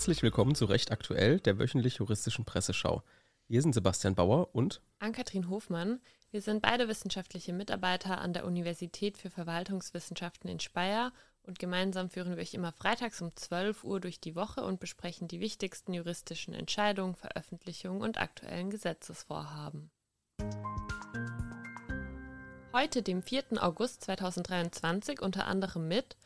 Herzlich willkommen zu Recht Aktuell, der wöchentlich-juristischen Presseschau. Hier sind Sebastian Bauer und Ann-Kathrin Hofmann. Wir sind beide wissenschaftliche Mitarbeiter an der Universität für Verwaltungswissenschaften in Speyer und gemeinsam führen wir euch immer freitags um 12 Uhr durch die Woche und besprechen die wichtigsten juristischen Entscheidungen, Veröffentlichungen und aktuellen Gesetzesvorhaben. Heute, dem 4. August 2023, unter anderem mit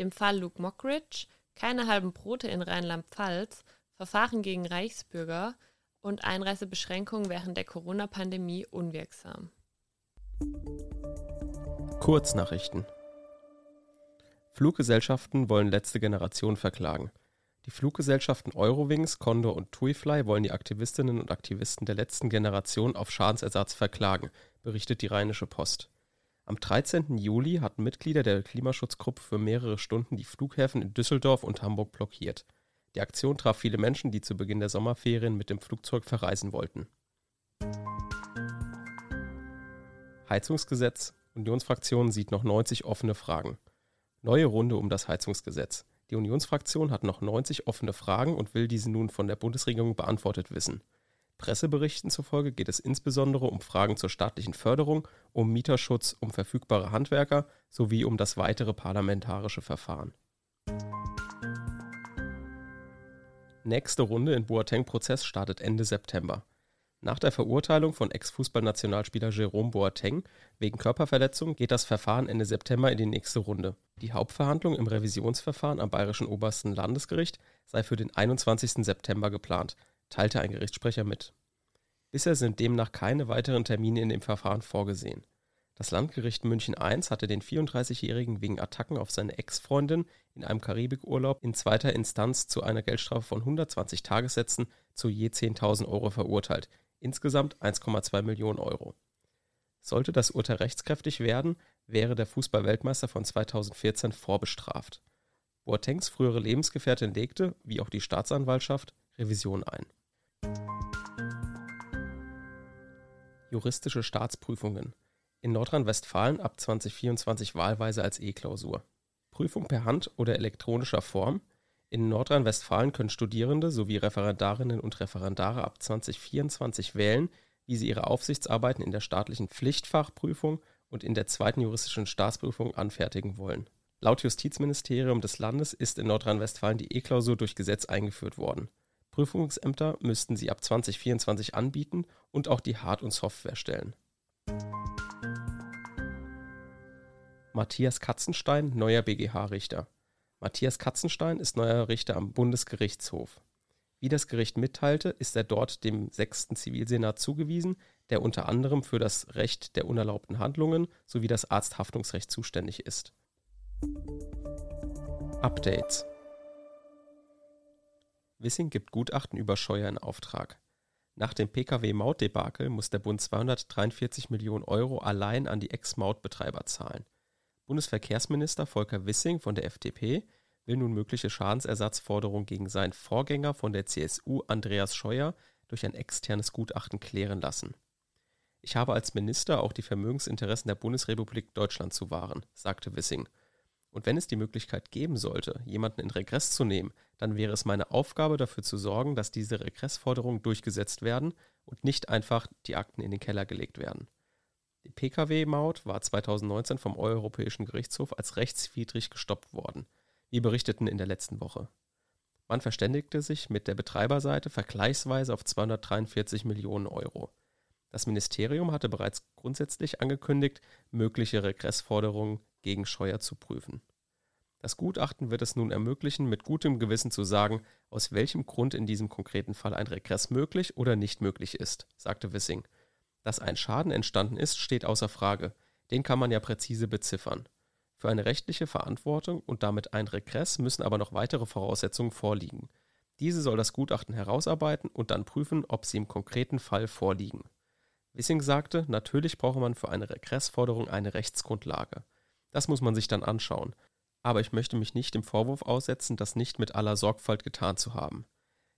dem Fall Luke Mockridge, keine halben Brote in Rheinland-Pfalz, Verfahren gegen Reichsbürger und Einreisebeschränkungen während der Corona-Pandemie unwirksam. Kurznachrichten. Fluggesellschaften wollen letzte Generation verklagen. Die Fluggesellschaften Eurowings, Condor und TuiFly wollen die Aktivistinnen und Aktivisten der letzten Generation auf Schadensersatz verklagen, berichtet die Rheinische Post. Am 13. Juli hatten Mitglieder der Klimaschutzgruppe für mehrere Stunden die Flughäfen in Düsseldorf und Hamburg blockiert. Die Aktion traf viele Menschen, die zu Beginn der Sommerferien mit dem Flugzeug verreisen wollten. Heizungsgesetz. Unionsfraktion sieht noch 90 offene Fragen. Neue Runde um das Heizungsgesetz. Die Unionsfraktion hat noch 90 offene Fragen und will diese nun von der Bundesregierung beantwortet wissen. Presseberichten zufolge geht es insbesondere um Fragen zur staatlichen Förderung, um Mieterschutz, um verfügbare Handwerker sowie um das weitere parlamentarische Verfahren. Nächste Runde in Boateng-Prozess startet Ende September. Nach der Verurteilung von Ex-Fußballnationalspieler Jerome Boateng wegen Körperverletzung geht das Verfahren Ende September in die nächste Runde. Die Hauptverhandlung im Revisionsverfahren am Bayerischen Obersten Landesgericht sei für den 21. September geplant, teilte ein Gerichtssprecher mit. Bisher sind demnach keine weiteren Termine in dem Verfahren vorgesehen. Das Landgericht München I hatte den 34-Jährigen wegen Attacken auf seine Ex-Freundin in einem Karibikurlaub in zweiter Instanz zu einer Geldstrafe von 120 Tagessätzen zu je 10.000 Euro verurteilt, insgesamt 1,2 Millionen Euro. Sollte das Urteil rechtskräftig werden, wäre der Fußball-Weltmeister von 2014 vorbestraft. Boatengs frühere Lebensgefährtin legte, wie auch die Staatsanwaltschaft, Revision ein. Juristische Staatsprüfungen. In Nordrhein-Westfalen ab 2024 wahlweise als E-Klausur. Prüfung per Hand oder elektronischer Form. In Nordrhein-Westfalen können Studierende sowie Referendarinnen und Referendare ab 2024 wählen, wie sie ihre Aufsichtsarbeiten in der staatlichen Pflichtfachprüfung und in der zweiten juristischen Staatsprüfung anfertigen wollen. Laut Justizministerium des Landes ist in Nordrhein-Westfalen die E-Klausur durch Gesetz eingeführt worden. Prüfungsämter müssten sie ab 2024 anbieten und auch die Hard- und Software stellen. Matthias Katzenstein, neuer BGH-Richter. Matthias Katzenstein ist neuer Richter am Bundesgerichtshof. Wie das Gericht mitteilte, ist er dort dem 6. Zivilsenat zugewiesen, der unter anderem für das Recht der unerlaubten Handlungen sowie das Arzthaftungsrecht zuständig ist. Updates. Wissing gibt Gutachten über Scheuer in Auftrag. Nach dem Pkw-Maut-Debakel muss der Bund 243 Millionen Euro allein an die Ex-Maut-Betreiber zahlen. Bundesverkehrsminister Volker Wissing von der FDP will nun mögliche Schadensersatzforderungen gegen seinen Vorgänger von der CSU Andreas Scheuer durch ein externes Gutachten klären lassen. Ich habe als Minister auch die Vermögensinteressen der Bundesrepublik Deutschland zu wahren, sagte Wissing. Und wenn es die Möglichkeit geben sollte, jemanden in Regress zu nehmen, dann wäre es meine Aufgabe, dafür zu sorgen, dass diese Regressforderungen durchgesetzt werden und nicht einfach die Akten in den Keller gelegt werden. Die Pkw-Maut war 2019 vom Europäischen Gerichtshof als rechtswidrig gestoppt worden. Wir berichteten in der letzten Woche. Man verständigte sich mit der Betreiberseite vergleichsweise auf 243 Millionen Euro. Das Ministerium hatte bereits grundsätzlich angekündigt, mögliche Regressforderungen gegen Scheuer zu prüfen. Das Gutachten wird es nun ermöglichen, mit gutem Gewissen zu sagen, aus welchem Grund in diesem konkreten Fall ein Regress möglich oder nicht möglich ist, sagte Wissing. Dass ein Schaden entstanden ist, steht außer Frage. Den kann man ja präzise beziffern. Für eine rechtliche Verantwortung und damit ein Regress müssen aber noch weitere Voraussetzungen vorliegen. Diese soll das Gutachten herausarbeiten und dann prüfen, ob sie im konkreten Fall vorliegen. Wissing sagte, natürlich brauche man für eine Regressforderung eine Rechtsgrundlage. Das muss man sich dann anschauen. Aber ich möchte mich nicht dem Vorwurf aussetzen, das nicht mit aller Sorgfalt getan zu haben.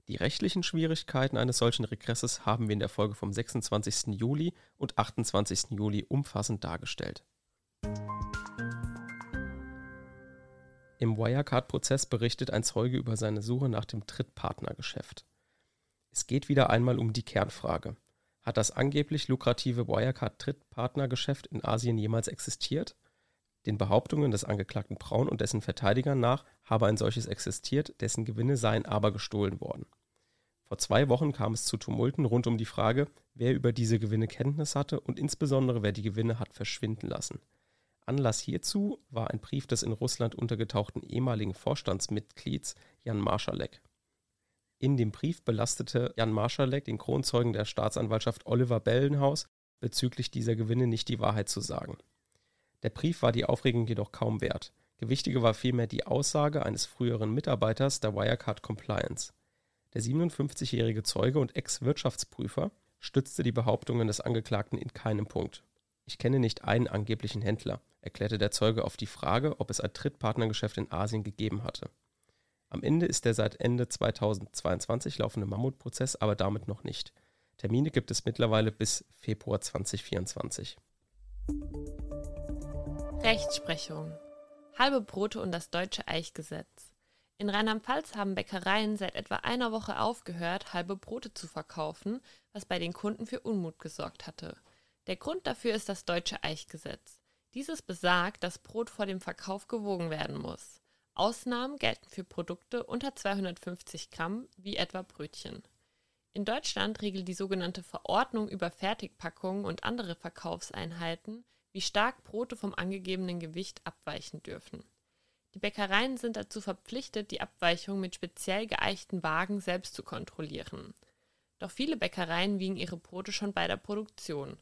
Die rechtlichen Schwierigkeiten eines solchen Regresses haben wir in der Folge vom 26. Juli und 28. Juli umfassend dargestellt. Im Wirecard-Prozess berichtet ein Zeuge über seine Suche nach dem Drittpartnergeschäft. Es geht wieder einmal um die Kernfrage. Hat das angeblich lukrative Wirecard-Drittpartnergeschäft in Asien jemals existiert? Den Behauptungen des Angeklagten Braun und dessen Verteidigern nach habe ein solches existiert, dessen Gewinne seien aber gestohlen worden. Vor 2 Wochen kam es zu Tumulten rund um die Frage, wer über diese Gewinne Kenntnis hatte und insbesondere wer die Gewinne hat verschwinden lassen. Anlass hierzu war ein Brief des in Russland untergetauchten ehemaligen Vorstandsmitglieds Jan Marschalek. In dem Brief belastete Jan Marschalek den Kronzeugen der Staatsanwaltschaft Oliver Bellenhaus, bezüglich dieser Gewinne nicht die Wahrheit zu sagen. Der Brief war die Aufregung jedoch kaum wert. Gewichtige war vielmehr die Aussage eines früheren Mitarbeiters der Wirecard Compliance. Der 57-jährige Zeuge und Ex-Wirtschaftsprüfer stützte die Behauptungen des Angeklagten in keinem Punkt. Ich kenne nicht einen angeblichen Händler, erklärte der Zeuge auf die Frage, ob es ein Drittpartnergeschäft in Asien gegeben hatte. Am Ende ist der seit Ende 2022 laufende Mammutprozess aber damit noch nicht. Termine gibt es mittlerweile bis Februar 2024. Rechtsprechung. Halbe Brote und das deutsche Eichgesetz. In Rheinland-Pfalz haben Bäckereien seit etwa einer Woche aufgehört, halbe Brote zu verkaufen, was bei den Kunden für Unmut gesorgt hatte. Der Grund dafür ist das deutsche Eichgesetz. Dieses besagt, dass Brot vor dem Verkauf gewogen werden muss. Ausnahmen gelten für Produkte unter 250 Gramm, wie etwa Brötchen. In Deutschland regelt die sogenannte Verordnung über Fertigpackungen und andere Verkaufseinheiten, wie stark Brote vom angegebenen Gewicht abweichen dürfen. Die Bäckereien sind dazu verpflichtet, die Abweichung mit speziell geeichten Wagen selbst zu kontrollieren. Doch viele Bäckereien wiegen ihre Brote schon bei der Produktion.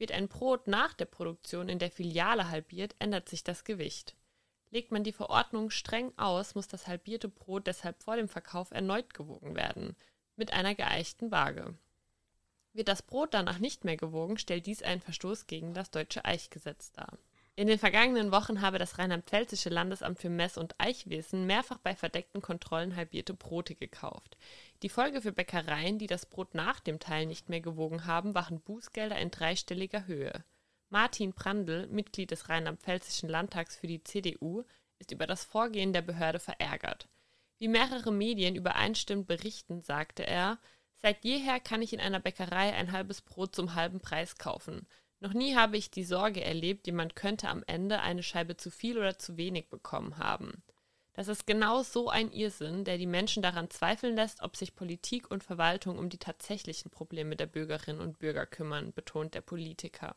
Wird ein Brot nach der Produktion in der Filiale halbiert, ändert sich das Gewicht. Legt man die Verordnung streng aus, muss das halbierte Brot deshalb vor dem Verkauf erneut gewogen werden, mit einer geeichten Waage. Wird das Brot danach nicht mehr gewogen, stellt dies einen Verstoß gegen das deutsche Eichgesetz dar. In den vergangenen Wochen habe das Rheinland-Pfälzische Landesamt für Mess- und Eichwesen mehrfach bei verdeckten Kontrollen halbierte Brote gekauft. Die Folge für Bäckereien, die das Brot nach dem Teil nicht mehr gewogen haben, waren Bußgelder in 3-stelliger Höhe. Martin Brandl, Mitglied des Rheinland-Pfälzischen Landtags für die CDU, ist über das Vorgehen der Behörde verärgert. Wie mehrere Medien übereinstimmend berichten, sagte er, »Seit jeher kann ich in einer Bäckerei ein halbes Brot zum halben Preis kaufen. Noch nie habe ich die Sorge erlebt, jemand könnte am Ende eine Scheibe zu viel oder zu wenig bekommen haben. Das ist genau so ein Irrsinn, der die Menschen daran zweifeln lässt, ob sich Politik und Verwaltung um die tatsächlichen Probleme der Bürgerinnen und Bürger kümmern«, betont der Politiker.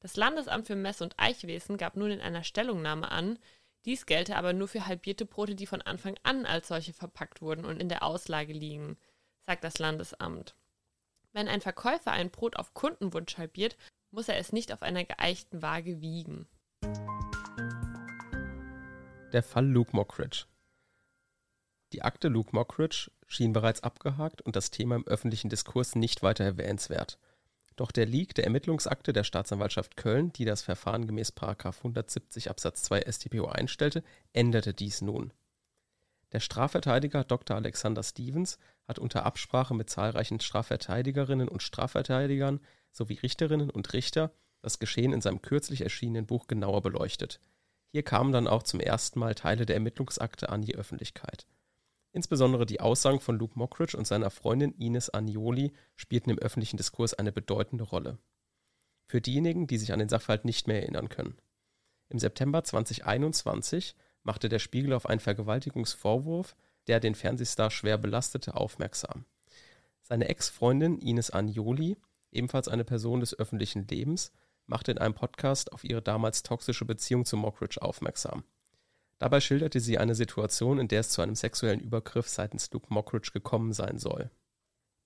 Das Landesamt für Mess- und Eichwesen gab nun in einer Stellungnahme an, dies gelte aber nur für halbierte Brote, die von Anfang an als solche verpackt wurden und in der Auslage liegen, sagt das Landesamt. Wenn ein Verkäufer ein Brot auf Kundenwunsch halbiert, muss er es nicht auf einer geeichten Waage wiegen. Der Fall Luke Mockridge. Die Akte Luke Mockridge schien bereits abgehakt und das Thema im öffentlichen Diskurs nicht weiter erwähnenswert. Doch der Leak der Ermittlungsakte der Staatsanwaltschaft Köln, die das Verfahren gemäß § 170 Absatz 2 StPO einstellte, änderte dies nun. Der Strafverteidiger Dr. Alexander Stevens hat unter Absprache mit zahlreichen Strafverteidigerinnen und Strafverteidigern sowie Richterinnen und Richter das Geschehen in seinem kürzlich erschienenen Buch genauer beleuchtet. Hier kamen dann auch zum ersten Mal Teile der Ermittlungsakte an die Öffentlichkeit. Insbesondere die Aussagen von Luke Mockridge und seiner Freundin Ines Agnioli spielten im öffentlichen Diskurs eine bedeutende Rolle. Für diejenigen, die sich an den Sachverhalt nicht mehr erinnern können. Im September 2021 machte der Spiegel auf einen Vergewaltigungsvorwurf, der den Fernsehstar schwer belastete, aufmerksam. Seine Ex-Freundin Ines Agnioli, ebenfalls eine Person des öffentlichen Lebens, machte in einem Podcast auf ihre damals toxische Beziehung zu Mockridge aufmerksam. Dabei schilderte sie eine Situation, in der es zu einem sexuellen Übergriff seitens Luke Mockridge gekommen sein soll.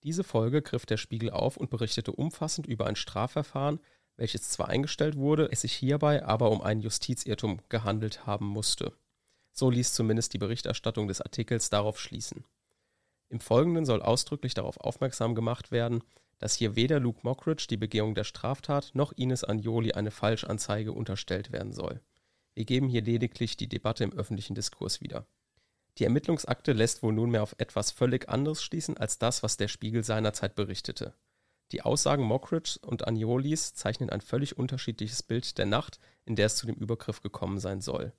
Diese Folge griff der Spiegel auf und berichtete umfassend über ein Strafverfahren, welches zwar eingestellt wurde, es sich hierbei aber um einen Justizirrtum gehandelt haben musste. So ließ zumindest die Berichterstattung des Artikels darauf schließen. Im Folgenden soll ausdrücklich darauf aufmerksam gemacht werden, dass hier weder Luke Mockridge die Begehung der Straftat noch Ines Agnioli eine Falschanzeige unterstellt werden soll. Wir geben hier lediglich die Debatte im öffentlichen Diskurs wieder. Die Ermittlungsakte lässt wohl nunmehr auf etwas völlig anderes schließen als das, was der Spiegel seinerzeit berichtete. Die Aussagen Mockridge und Agniolis zeichnen ein völlig unterschiedliches Bild der Nacht, in der es zu dem Übergriff gekommen sein soll.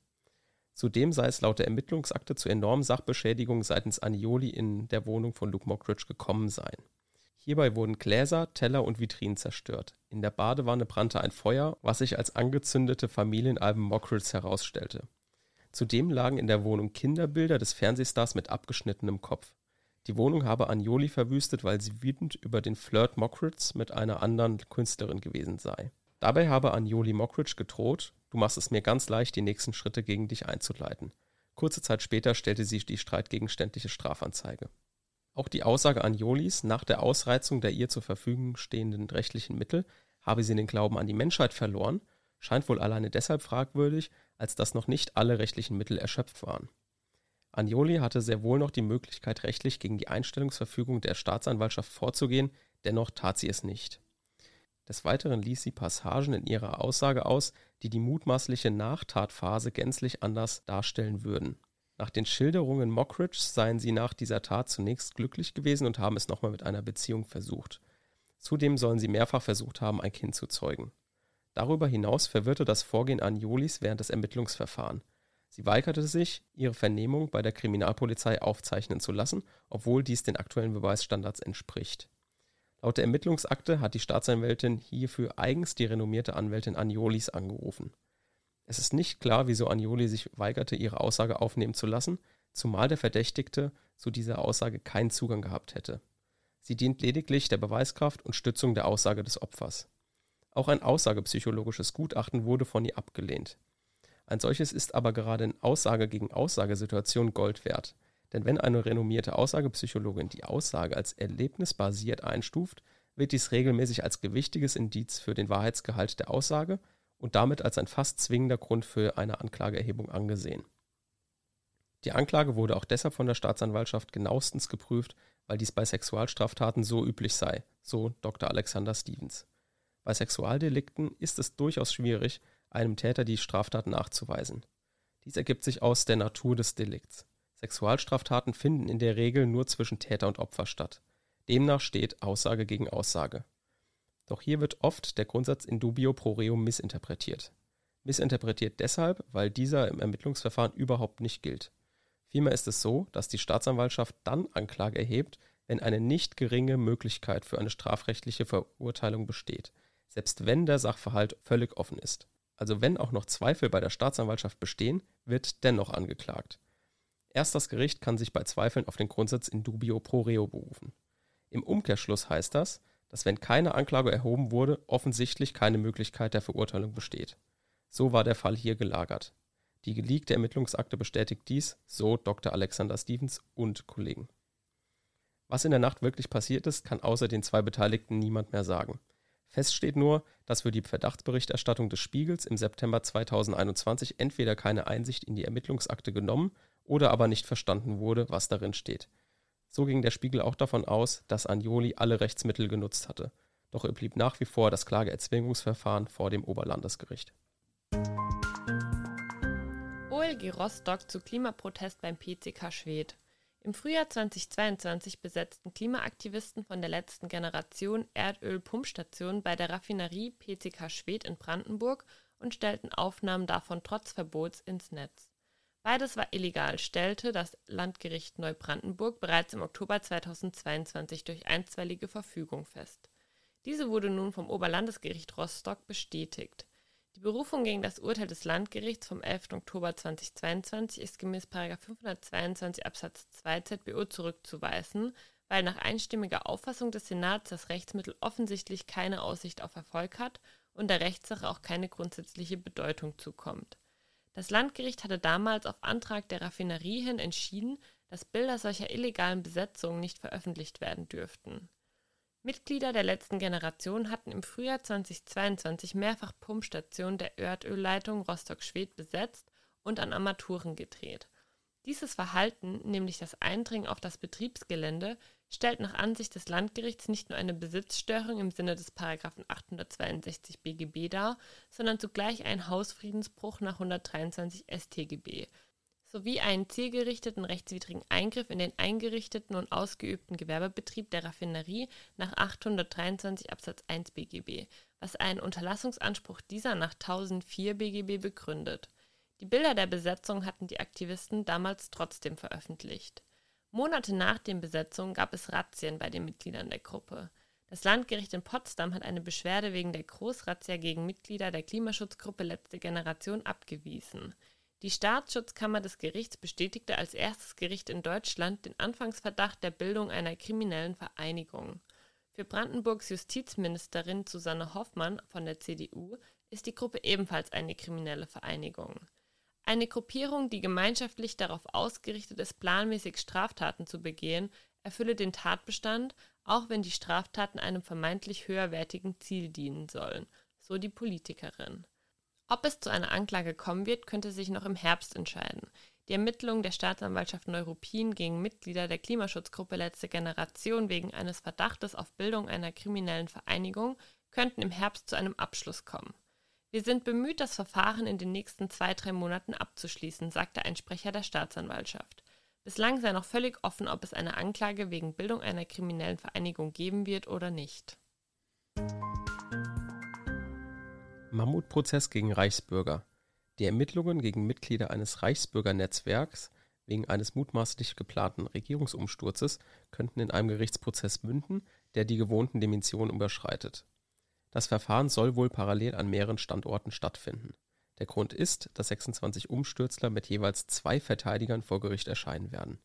Zudem sei es laut der Ermittlungsakte zu enormen Sachbeschädigungen seitens Agnioli in der Wohnung von Luke Mockridge gekommen sein. Hierbei wurden Gläser, Teller und Vitrinen zerstört. In der Badewanne brannte ein Feuer, was sich als angezündete Familienalben Mockridges herausstellte. Zudem lagen in der Wohnung Kinderbilder des Fernsehstars mit abgeschnittenem Kopf. Die Wohnung habe Agnioli verwüstet, weil sie wütend über den Flirt Mockridges mit einer anderen Künstlerin gewesen sei. Dabei habe Agnioli Mockridge gedroht, du machst es mir ganz leicht, die nächsten Schritte gegen dich einzuleiten. Kurze Zeit später stellte sie die streitgegenständliche Strafanzeige. Auch die Aussage Agniolis, nach der Ausreizung der ihr zur Verfügung stehenden rechtlichen Mittel habe sie den Glauben an die Menschheit verloren, scheint wohl alleine deshalb fragwürdig, als dass noch nicht alle rechtlichen Mittel erschöpft waren. Agnioli hatte sehr wohl noch die Möglichkeit, rechtlich gegen die Einstellungsverfügung der Staatsanwaltschaft vorzugehen, dennoch tat sie es nicht. Des Weiteren ließ sie Passagen in ihrer Aussage aus, die die mutmaßliche Nachtatphase gänzlich anders darstellen würden. Nach den Schilderungen Mockridges seien sie nach dieser Tat zunächst glücklich gewesen und haben es nochmal mit einer Beziehung versucht. Zudem sollen sie mehrfach versucht haben, ein Kind zu zeugen. Darüber hinaus verwirrte das Vorgehen Agniolis während des Ermittlungsverfahrens. Sie weigerte sich, ihre Vernehmung bei der Kriminalpolizei aufzeichnen zu lassen, obwohl dies den aktuellen Beweisstandards entspricht. Laut der Ermittlungsakte hat die Staatsanwältin hierfür eigens die renommierte Anwältin Agniolis angerufen. Es ist nicht klar, wieso Agnioli sich weigerte, ihre Aussage aufnehmen zu lassen, zumal der Verdächtigte zu dieser Aussage keinen Zugang gehabt hätte. Sie dient lediglich der Beweiskraft und Stützung der Aussage des Opfers. Auch ein aussagepsychologisches Gutachten wurde von ihr abgelehnt. Ein solches ist aber gerade in Aussage-gegen-Aussage-Situationen Gold wert. Denn wenn eine renommierte Aussagepsychologin die Aussage als erlebnisbasiert einstuft, wird dies regelmäßig als gewichtiges Indiz für den Wahrheitsgehalt der Aussage und damit als ein fast zwingender Grund für eine Anklageerhebung angesehen. Die Anklage wurde auch deshalb von der Staatsanwaltschaft genauestens geprüft, weil dies bei Sexualstraftaten so üblich sei, so Dr. Alexander Stevens. Bei Sexualdelikten ist es durchaus schwierig, einem Täter die Straftat nachzuweisen. Dies ergibt sich aus der Natur des Delikts. Sexualstraftaten finden in der Regel nur zwischen Täter und Opfer statt. Demnach steht Aussage gegen Aussage. Doch hier wird oft der Grundsatz in dubio pro reo missinterpretiert. Missinterpretiert deshalb, weil dieser im Ermittlungsverfahren überhaupt nicht gilt. Vielmehr ist es so, dass die Staatsanwaltschaft dann Anklage erhebt, wenn eine nicht geringe Möglichkeit für eine strafrechtliche Verurteilung besteht, selbst wenn der Sachverhalt völlig offen ist. Also wenn auch noch Zweifel bei der Staatsanwaltschaft bestehen, wird dennoch angeklagt. Erst das Gericht kann sich bei Zweifeln auf den Grundsatz in dubio pro reo berufen. Im Umkehrschluss heißt das, dass wenn keine Anklage erhoben wurde, offensichtlich keine Möglichkeit der Verurteilung besteht. So war der Fall hier gelagert. Die geleakte Ermittlungsakte bestätigt dies, so Dr. Alexander Stevens und Kollegen. Was in der Nacht wirklich passiert ist, kann außer den zwei Beteiligten niemand mehr sagen. Fest steht nur, dass für die Verdachtsberichterstattung des Spiegels im September 2021 entweder keine Einsicht in die Ermittlungsakte genommen oder aber nicht verstanden wurde, was darin steht. So ging der Spiegel auch davon aus, dass Agnioli alle Rechtsmittel genutzt hatte. Doch er blieb nach wie vor das Klageerzwingungsverfahren vor dem Oberlandesgericht. OLG Rostock zu Klimaprotest beim PCK Schwedt. Im Frühjahr 2022 besetzten Klimaaktivisten von der letzten Generation Erdölpumpstationen bei der Raffinerie PCK Schwedt in Brandenburg und stellten Aufnahmen davon trotz Verbots ins Netz. Beides war illegal, stellte das Landgericht Neubrandenburg bereits im Oktober 2022 durch einstweilige Verfügung fest. Diese wurde nun vom Oberlandesgericht Rostock bestätigt. Die Berufung gegen das Urteil des Landgerichts vom 11. Oktober 2022 ist gemäß § 522 Absatz 2 ZBO zurückzuweisen, weil nach einstimmiger Auffassung des Senats das Rechtsmittel offensichtlich keine Aussicht auf Erfolg hat und der Rechtssache auch keine grundsätzliche Bedeutung zukommt. Das Landgericht hatte damals auf Antrag der Raffinerie hin entschieden, dass Bilder solcher illegalen Besetzungen nicht veröffentlicht werden dürften. Mitglieder der letzten Generation hatten im Frühjahr 2022 mehrfach Pumpstationen der Erdölleitung Rostock-Schwedt besetzt und an Armaturen gedreht. Dieses Verhalten, nämlich das Eindringen auf das Betriebsgelände, stellt nach Ansicht des Landgerichts nicht nur eine Besitzstörung im Sinne des § 862 BGB dar, sondern zugleich einen Hausfriedensbruch nach 123 StGB sowie einen zielgerichteten rechtswidrigen Eingriff in den eingerichteten und ausgeübten Gewerbebetrieb der Raffinerie nach 823 Absatz 1 BGB, was einen Unterlassungsanspruch dieser nach 1004 BGB begründet. Die Bilder der Besetzung hatten die Aktivisten damals trotzdem veröffentlicht. Monate nach den Besetzungen gab es Razzien bei den Mitgliedern der Gruppe. Das Landgericht in Potsdam hat eine Beschwerde wegen der Großrazzia gegen Mitglieder der Klimaschutzgruppe Letzte Generation abgewiesen. Die Staatsschutzkammer des Gerichts bestätigte als erstes Gericht in Deutschland den Anfangsverdacht der Bildung einer kriminellen Vereinigung. Für Brandenburgs Justizministerin Susanne Hoffmann von der CDU ist die Gruppe ebenfalls eine kriminelle Vereinigung. Eine Gruppierung, die gemeinschaftlich darauf ausgerichtet ist, planmäßig Straftaten zu begehen, erfülle den Tatbestand, auch wenn die Straftaten einem vermeintlich höherwertigen Ziel dienen sollen, so die Politikerin. Ob es zu einer Anklage kommen wird, könnte sich noch im Herbst entscheiden. Die Ermittlungen der Staatsanwaltschaft Neuruppin gegen Mitglieder der Klimaschutzgruppe Letzte Generation wegen eines Verdachtes auf Bildung einer kriminellen Vereinigung könnten im Herbst zu einem Abschluss kommen. Wir sind bemüht, das Verfahren in den nächsten 2-3 Monaten abzuschließen, sagte ein Sprecher der Staatsanwaltschaft. Bislang sei noch völlig offen, ob es eine Anklage wegen Bildung einer kriminellen Vereinigung geben wird oder nicht. Mammutprozess gegen Reichsbürger. Die Ermittlungen gegen Mitglieder eines Reichsbürgernetzwerks wegen eines mutmaßlich geplanten Regierungsumsturzes könnten in einem Gerichtsprozess münden, der die gewohnten Dimensionen überschreitet. Das Verfahren soll wohl parallel an mehreren Standorten stattfinden. Der Grund ist, dass 26 Umstürzler mit jeweils 2 Verteidigern vor Gericht erscheinen werden.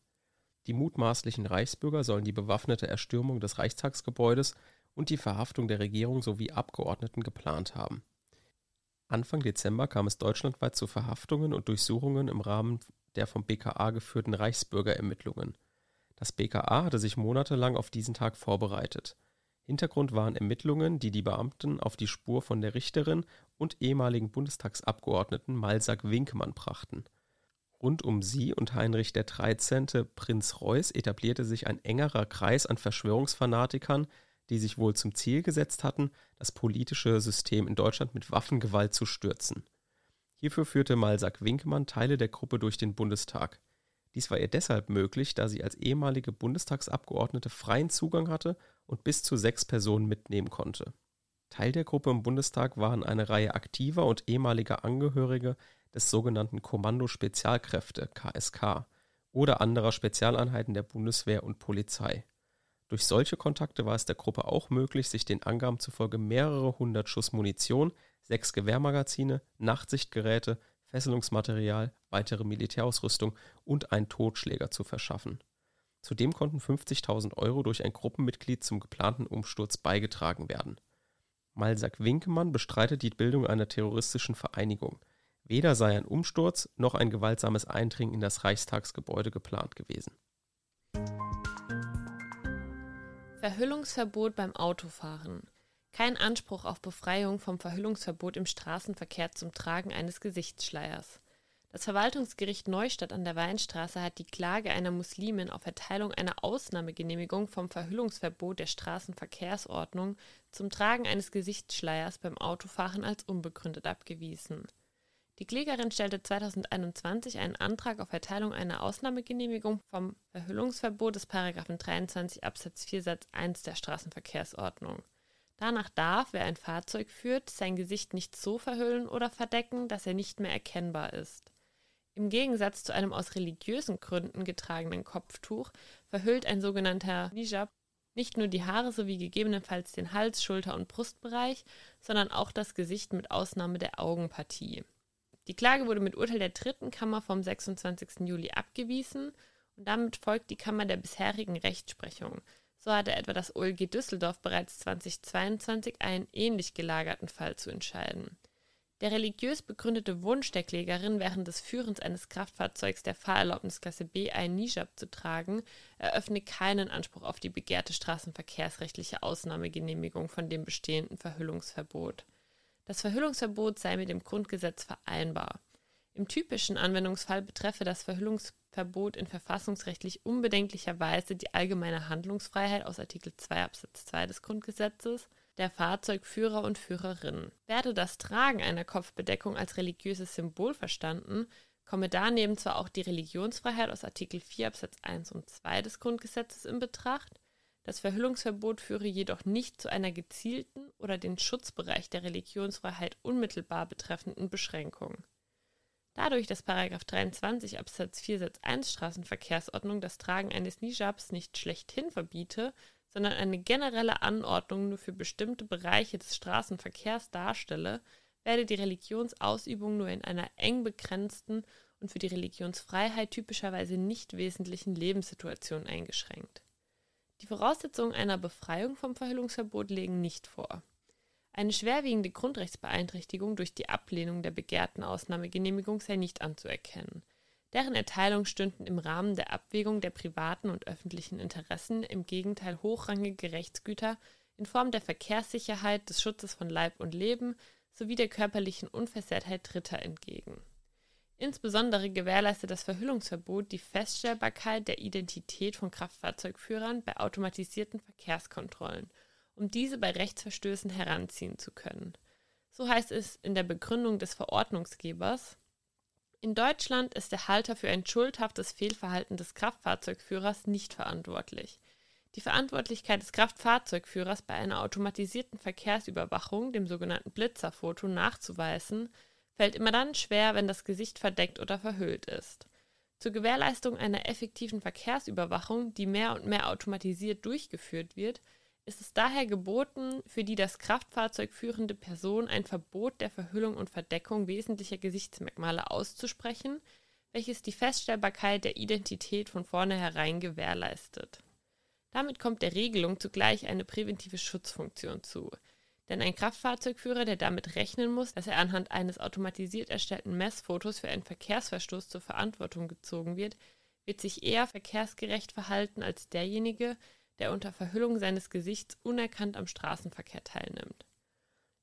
Die mutmaßlichen Reichsbürger sollen die bewaffnete Erstürmung des Reichstagsgebäudes und die Verhaftung der Regierung sowie Abgeordneten geplant haben. Anfang Dezember kam es deutschlandweit zu Verhaftungen und Durchsuchungen im Rahmen der vom BKA geführten Reichsbürgerermittlungen. Das BKA hatte sich monatelang auf diesen Tag vorbereitet. Hintergrund waren Ermittlungen, die die Beamten auf die Spur von der Richterin und ehemaligen Bundestagsabgeordneten Malsack-Winkemann brachten. Rund um sie und Heinrich XIII. Prinz Reuß etablierte sich ein engerer Kreis an Verschwörungsfanatikern, die sich wohl zum Ziel gesetzt hatten, das politische System in Deutschland mit Waffengewalt zu stürzen. Hierfür führte Malsack-Winkemann Teile der Gruppe durch den Bundestag. Dies war ihr deshalb möglich, da sie als ehemalige Bundestagsabgeordnete freien Zugang hatte und bis zu 6 Personen mitnehmen konnte. Teil der Gruppe im Bundestag waren eine Reihe aktiver und ehemaliger Angehörige des sogenannten Kommando Spezialkräfte (KSK) oder anderer Spezialeinheiten der Bundeswehr und Polizei. Durch solche Kontakte war es der Gruppe auch möglich, sich den Angaben zufolge mehrere 100 Schuss Munition, 6 Gewehrmagazine, Nachtsichtgeräte, Fesselungsmaterial, weitere Militärausrüstung und einen Totschläger zu verschaffen. Zudem konnten 50.000 € durch ein Gruppenmitglied zum geplanten Umsturz beigetragen werden. Malsack-Winkemann bestreitet die Bildung einer terroristischen Vereinigung. Weder sei ein Umsturz noch ein gewaltsames Eindringen in das Reichstagsgebäude geplant gewesen. Verhüllungsverbot beim Autofahren. Kein Anspruch auf Befreiung vom Verhüllungsverbot im Straßenverkehr zum Tragen eines Gesichtsschleiers. Das Verwaltungsgericht Neustadt an der Weinstraße hat die Klage einer Muslimin auf Erteilung einer Ausnahmegenehmigung vom Verhüllungsverbot der Straßenverkehrsordnung zum Tragen eines Gesichtsschleiers beim Autofahren als unbegründet abgewiesen. Die Klägerin stellte 2021 einen Antrag auf Erteilung einer Ausnahmegenehmigung vom Verhüllungsverbot des § 23 Absatz 4 Satz 1 der Straßenverkehrsordnung. Danach darf, wer ein Fahrzeug führt, sein Gesicht nicht so verhüllen oder verdecken, dass er nicht mehr erkennbar ist. Im Gegensatz zu einem aus religiösen Gründen getragenen Kopftuch verhüllt ein sogenannter Hijab nicht nur die Haare sowie gegebenenfalls den Hals-, Schulter- und Brustbereich, sondern auch das Gesicht mit Ausnahme der Augenpartie. Die Klage wurde mit Urteil der 3. Kammer vom 26. Juli abgewiesen und damit folgt die Kammer der bisherigen Rechtsprechung. So hatte etwa das OLG Düsseldorf bereits 2022 einen ähnlich gelagerten Fall zu entscheiden. Der religiös begründete Wunsch der Klägerin, während des Führens eines Kraftfahrzeugs der Fahrerlaubnisklasse B einen Hijab zu tragen, eröffne keinen Anspruch auf die begehrte straßenverkehrsrechtliche Ausnahmegenehmigung von dem bestehenden Verhüllungsverbot. Das Verhüllungsverbot sei mit dem Grundgesetz vereinbar. Im typischen Anwendungsfall betreffe das Verhüllungsverbot in verfassungsrechtlich unbedenklicher Weise die allgemeine Handlungsfreiheit aus Artikel 2 Absatz 2 des Grundgesetzes der Fahrzeugführer und Führerinnen. Werde das Tragen einer Kopfbedeckung als religiöses Symbol verstanden, komme daneben zwar auch die Religionsfreiheit aus Artikel 4 Absatz 1 und 2 des Grundgesetzes in Betracht, das Verhüllungsverbot führe jedoch nicht zu einer gezielten oder den Schutzbereich der Religionsfreiheit unmittelbar betreffenden Beschränkung. Dadurch, dass § 23 Absatz 4 Satz 1 Straßenverkehrsordnung das Tragen eines Nischabs nicht schlechthin verbiete, sondern eine generelle Anordnung nur für bestimmte Bereiche des Straßenverkehrs darstelle, werde die Religionsausübung nur in einer eng begrenzten und für die Religionsfreiheit typischerweise nicht wesentlichen Lebenssituation eingeschränkt. Die Voraussetzungen einer Befreiung vom Verhüllungsverbot liegen nicht vor. Eine schwerwiegende Grundrechtsbeeinträchtigung durch die Ablehnung der begehrten Ausnahmegenehmigung sei nicht anzuerkennen. Deren Erteilung stünden im Rahmen der Abwägung der privaten und öffentlichen Interessen im Gegenteil hochrangige Rechtsgüter in Form der Verkehrssicherheit, des Schutzes von Leib und Leben sowie der körperlichen Unversehrtheit Dritter entgegen. Insbesondere gewährleiste das Verhüllungsverbot die Feststellbarkeit der Identität von Kraftfahrzeugführern bei automatisierten Verkehrskontrollen, um diese bei Rechtsverstößen heranziehen zu können. So heißt es in der Begründung des Verordnungsgebers: In Deutschland ist der Halter für ein schuldhaftes Fehlverhalten des Kraftfahrzeugführers nicht verantwortlich. Die Verantwortlichkeit des Kraftfahrzeugführers bei einer automatisierten Verkehrsüberwachung, dem sogenannten Blitzerfoto, nachzuweisen, fällt immer dann schwer, wenn das Gesicht verdeckt oder verhüllt ist. Zur Gewährleistung einer effektiven Verkehrsüberwachung, die mehr und mehr automatisiert durchgeführt wird, ist es daher geboten, für die das Kraftfahrzeug führende Person ein Verbot der Verhüllung und Verdeckung wesentlicher Gesichtsmerkmale auszusprechen, welches die Feststellbarkeit der Identität von vornherein gewährleistet. Damit kommt der Regelung zugleich eine präventive Schutzfunktion zu, denn ein Kraftfahrzeugführer, der damit rechnen muss, dass er anhand eines automatisiert erstellten Messfotos für einen Verkehrsverstoß zur Verantwortung gezogen wird, wird sich eher verkehrsgerecht verhalten als derjenige, der unter Verhüllung seines Gesichts unerkannt am Straßenverkehr teilnimmt.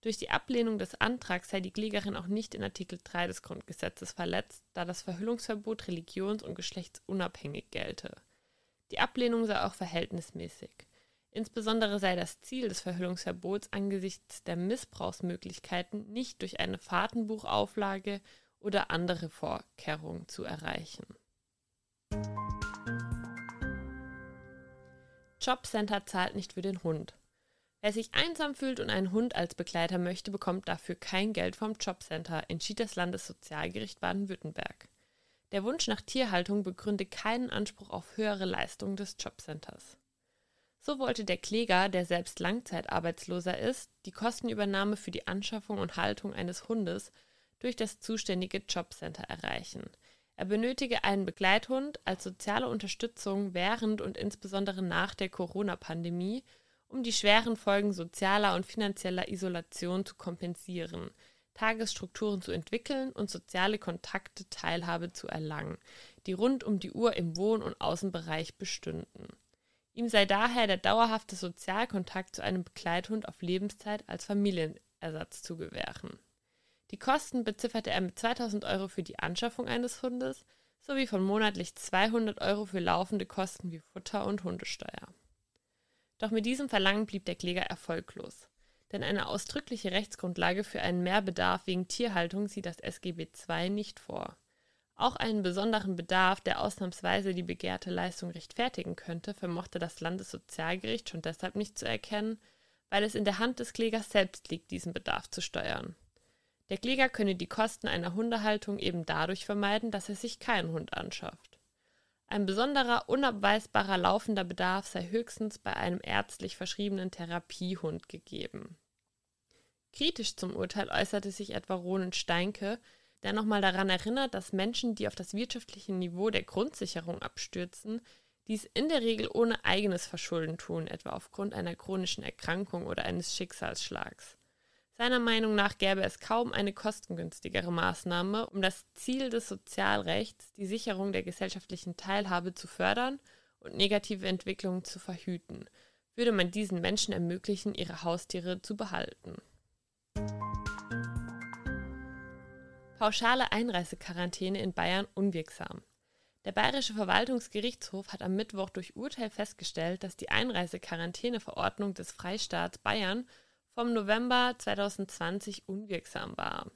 Durch die Ablehnung des Antrags sei die Klägerin auch nicht in Artikel 3 des Grundgesetzes verletzt, da das Verhüllungsverbot religions- und geschlechtsunabhängig gelte. Die Ablehnung sei auch verhältnismäßig. Insbesondere sei das Ziel des Verhüllungsverbots angesichts der Missbrauchsmöglichkeiten nicht durch eine Fahrtenbuchauflage oder andere Vorkehrungen zu erreichen. Jobcenter zahlt nicht für den Hund. Wer sich einsam fühlt und einen Hund als Begleiter möchte, bekommt dafür kein Geld vom Jobcenter, entschied das Landessozialgericht Baden-Württemberg. Der Wunsch nach Tierhaltung begründe keinen Anspruch auf höhere Leistungen des Jobcenters. So wollte der Kläger, der selbst Langzeitarbeitsloser ist, die Kostenübernahme für die Anschaffung und Haltung eines Hundes durch das zuständige Jobcenter erreichen. Er benötige einen Begleithund als soziale Unterstützung während und insbesondere nach der Corona-Pandemie, um die schweren Folgen sozialer und finanzieller Isolation zu kompensieren, Tagesstrukturen zu entwickeln und soziale Kontakte, Teilhabe zu erlangen, die rund um die Uhr im Wohn- und Außenbereich bestünden. Ihm sei daher der dauerhafte Sozialkontakt zu einem Begleithund auf Lebenszeit als Familienersatz zu gewähren. Die Kosten bezifferte er mit 2.000 € für die Anschaffung eines Hundes sowie von monatlich 200 € für laufende Kosten wie Futter und Hundesteuer. Doch mit diesem Verlangen blieb der Kläger erfolglos, denn eine ausdrückliche Rechtsgrundlage für einen Mehrbedarf wegen Tierhaltung sieht das SGB II nicht vor. Auch einen besonderen Bedarf, der ausnahmsweise die begehrte Leistung rechtfertigen könnte, vermochte das Landessozialgericht schon deshalb nicht zu erkennen, weil es in der Hand des Klägers selbst liegt, diesen Bedarf zu steuern. Der Kläger könne die Kosten einer Hundehaltung eben dadurch vermeiden, dass er sich keinen Hund anschafft. Ein besonderer, unabweisbarer laufender Bedarf sei höchstens bei einem ärztlich verschriebenen Therapiehund gegeben. Kritisch zum Urteil äußerte sich etwa Ronen Steinke, der nochmal daran erinnert, dass Menschen, die auf das wirtschaftliche Niveau der Grundsicherung abstürzen, dies in der Regel ohne eigenes Verschulden tun, etwa aufgrund einer chronischen Erkrankung oder eines Schicksalsschlags. Seiner Meinung nach gäbe es kaum eine kostengünstigere Maßnahme, um das Ziel des Sozialrechts, die Sicherung der gesellschaftlichen Teilhabe, zu fördern und negative Entwicklungen zu verhüten, würde man diesen Menschen ermöglichen, ihre Haustiere zu behalten. Pauschale Einreisequarantäne in Bayern unwirksam. Der Bayerische Verwaltungsgerichtshof hat am Mittwoch durch Urteil festgestellt, dass die Einreisequarantäneverordnung des Freistaats Bayern vom November 2020 unwirksam war.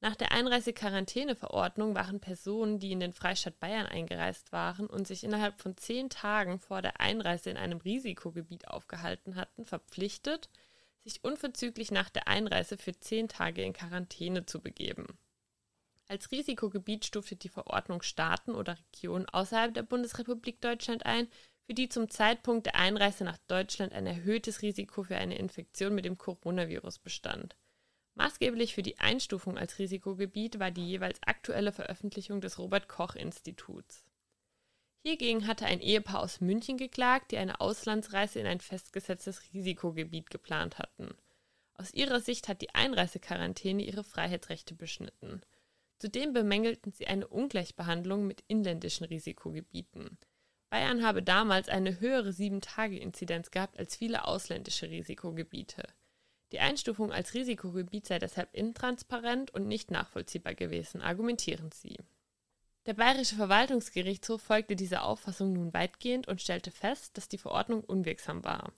Nach der Einreisequarantäneverordnung waren Personen, die in den Freistaat Bayern eingereist waren und sich innerhalb von 10 Tagen vor der Einreise in einem Risikogebiet aufgehalten hatten, verpflichtet, sich unverzüglich nach der Einreise für 10 Tage in Quarantäne zu begeben. Als Risikogebiet stufte die Verordnung Staaten oder Regionen außerhalb der Bundesrepublik Deutschland ein, für die zum Zeitpunkt der Einreise nach Deutschland ein erhöhtes Risiko für eine Infektion mit dem Coronavirus bestand. Maßgeblich für die Einstufung als Risikogebiet war die jeweils aktuelle Veröffentlichung des Robert-Koch-Instituts. Hiergegen hatte ein Ehepaar aus München geklagt, die eine Auslandsreise in ein festgesetztes Risikogebiet geplant hatten. Aus ihrer Sicht hat die Einreisequarantäne ihre Freiheitsrechte beschnitten. Zudem bemängelten sie eine Ungleichbehandlung mit inländischen Risikogebieten. Bayern habe damals eine höhere 7-Tage-Inzidenz gehabt als viele ausländische Risikogebiete. Die Einstufung als Risikogebiet sei deshalb intransparent und nicht nachvollziehbar gewesen, argumentieren sie. Der Bayerische Verwaltungsgerichtshof folgte dieser Auffassung nun weitgehend und stellte fest, dass die Verordnung unwirksam war.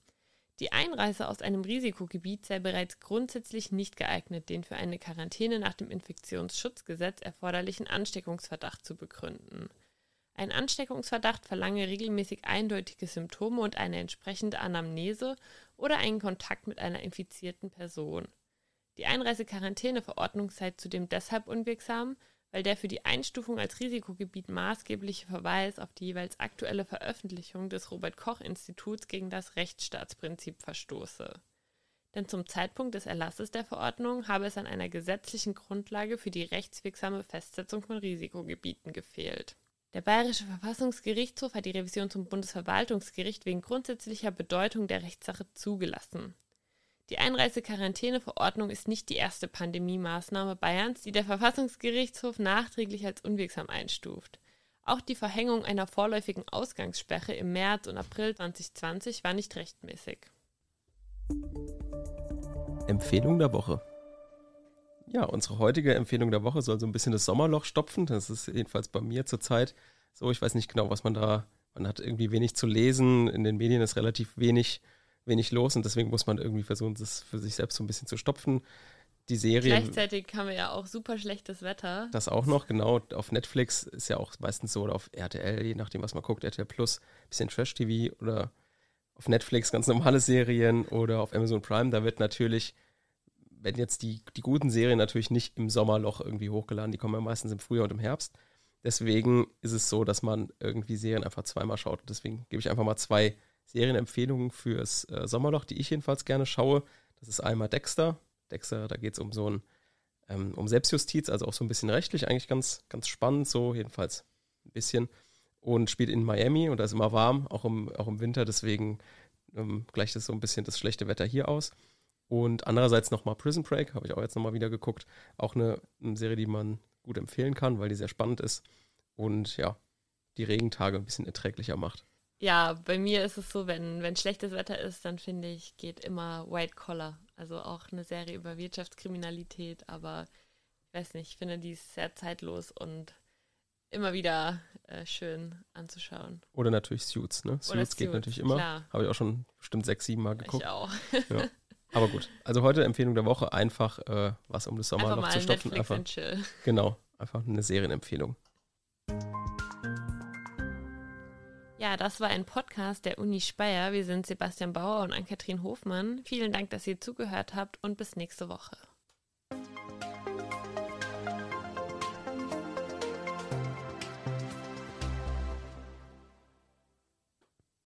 Die Einreise aus einem Risikogebiet sei bereits grundsätzlich nicht geeignet, den für eine Quarantäne nach dem Infektionsschutzgesetz erforderlichen Ansteckungsverdacht zu begründen. Ein Ansteckungsverdacht verlange regelmäßig eindeutige Symptome und eine entsprechende Anamnese oder einen Kontakt mit einer infizierten Person. Die Einreisequarantäneverordnung sei zudem deshalb unwirksam, weil der für die Einstufung als Risikogebiet maßgebliche Verweis auf die jeweils aktuelle Veröffentlichung des Robert-Koch-Instituts gegen das Rechtsstaatsprinzip verstoße. Denn zum Zeitpunkt des Erlasses der Verordnung habe es an einer gesetzlichen Grundlage für die rechtswirksame Festsetzung von Risikogebieten gefehlt. Der Bayerische Verfassungsgerichtshof hat die Revision zum Bundesverwaltungsgericht wegen grundsätzlicher Bedeutung der Rechtssache zugelassen. Die Einreisequarantäneverordnung ist nicht die erste Pandemie-Maßnahme Bayerns, die der Verfassungsgerichtshof nachträglich als unwirksam einstuft. Auch die Verhängung einer vorläufigen Ausgangssperre im März und April 2020 war nicht rechtmäßig. Empfehlung der Woche. Ja, unsere heutige Empfehlung der Woche soll so ein bisschen das Sommerloch stopfen. Das ist jedenfalls bei mir zurzeit so. Ich weiß nicht genau, was man hat irgendwie wenig zu lesen. In den Medien ist relativ wenig los und deswegen muss man irgendwie versuchen, das für sich selbst so ein bisschen zu stopfen. Die Serie. Gleichzeitig haben wir ja auch super schlechtes Wetter. Das auch noch, genau. Auf Netflix ist ja auch meistens so, oder auf RTL, je nachdem, was man guckt, RTL Plus, ein bisschen Trash-TV oder auf Netflix ganz normale Serien oder auf Amazon Prime. Da wird natürlich, wenn jetzt die guten Serien natürlich nicht im Sommerloch irgendwie hochgeladen, die kommen ja meistens im Frühjahr und im Herbst. Deswegen ist es so, dass man irgendwie Serien einfach zweimal schaut. Deswegen gebe ich einfach mal zwei Serienempfehlungen fürs Sommerloch, die ich jedenfalls gerne schaue. Das ist einmal Dexter. Dexter, da geht es um so ein um Selbstjustiz, also auch so ein bisschen rechtlich, eigentlich ganz, ganz spannend, so jedenfalls ein bisschen. Und spielt in Miami und da ist immer warm, auch im Winter, deswegen gleicht das so ein bisschen das schlechte Wetter hier aus. Und andererseits nochmal Prison Break, habe ich auch jetzt nochmal wieder geguckt. Auch eine Serie, die man gut empfehlen kann, weil die sehr spannend ist und ja, die Regentage ein bisschen erträglicher macht. Ja, bei mir ist es so, wenn schlechtes Wetter ist, dann finde ich, geht immer White Collar. Also auch eine Serie über Wirtschaftskriminalität, aber ich weiß nicht, ich finde die ist sehr zeitlos und immer wieder schön anzuschauen. Oder natürlich Suits, ne? Suits geht natürlich immer. Klar. Habe ich auch schon bestimmt 6-7 Mal geguckt. Ich auch. Ja. Aber gut, also heute Empfehlung der Woche, einfach was um das Sommerloch zu stopfen. Netflix einfach, and chill. Genau, einfach eine Serienempfehlung. Ja, das war ein Podcast der Uni Speyer. Wir sind Sebastian Bauer und Ann-Kathrin Hofmann. Vielen Dank, dass ihr zugehört habt und bis nächste Woche.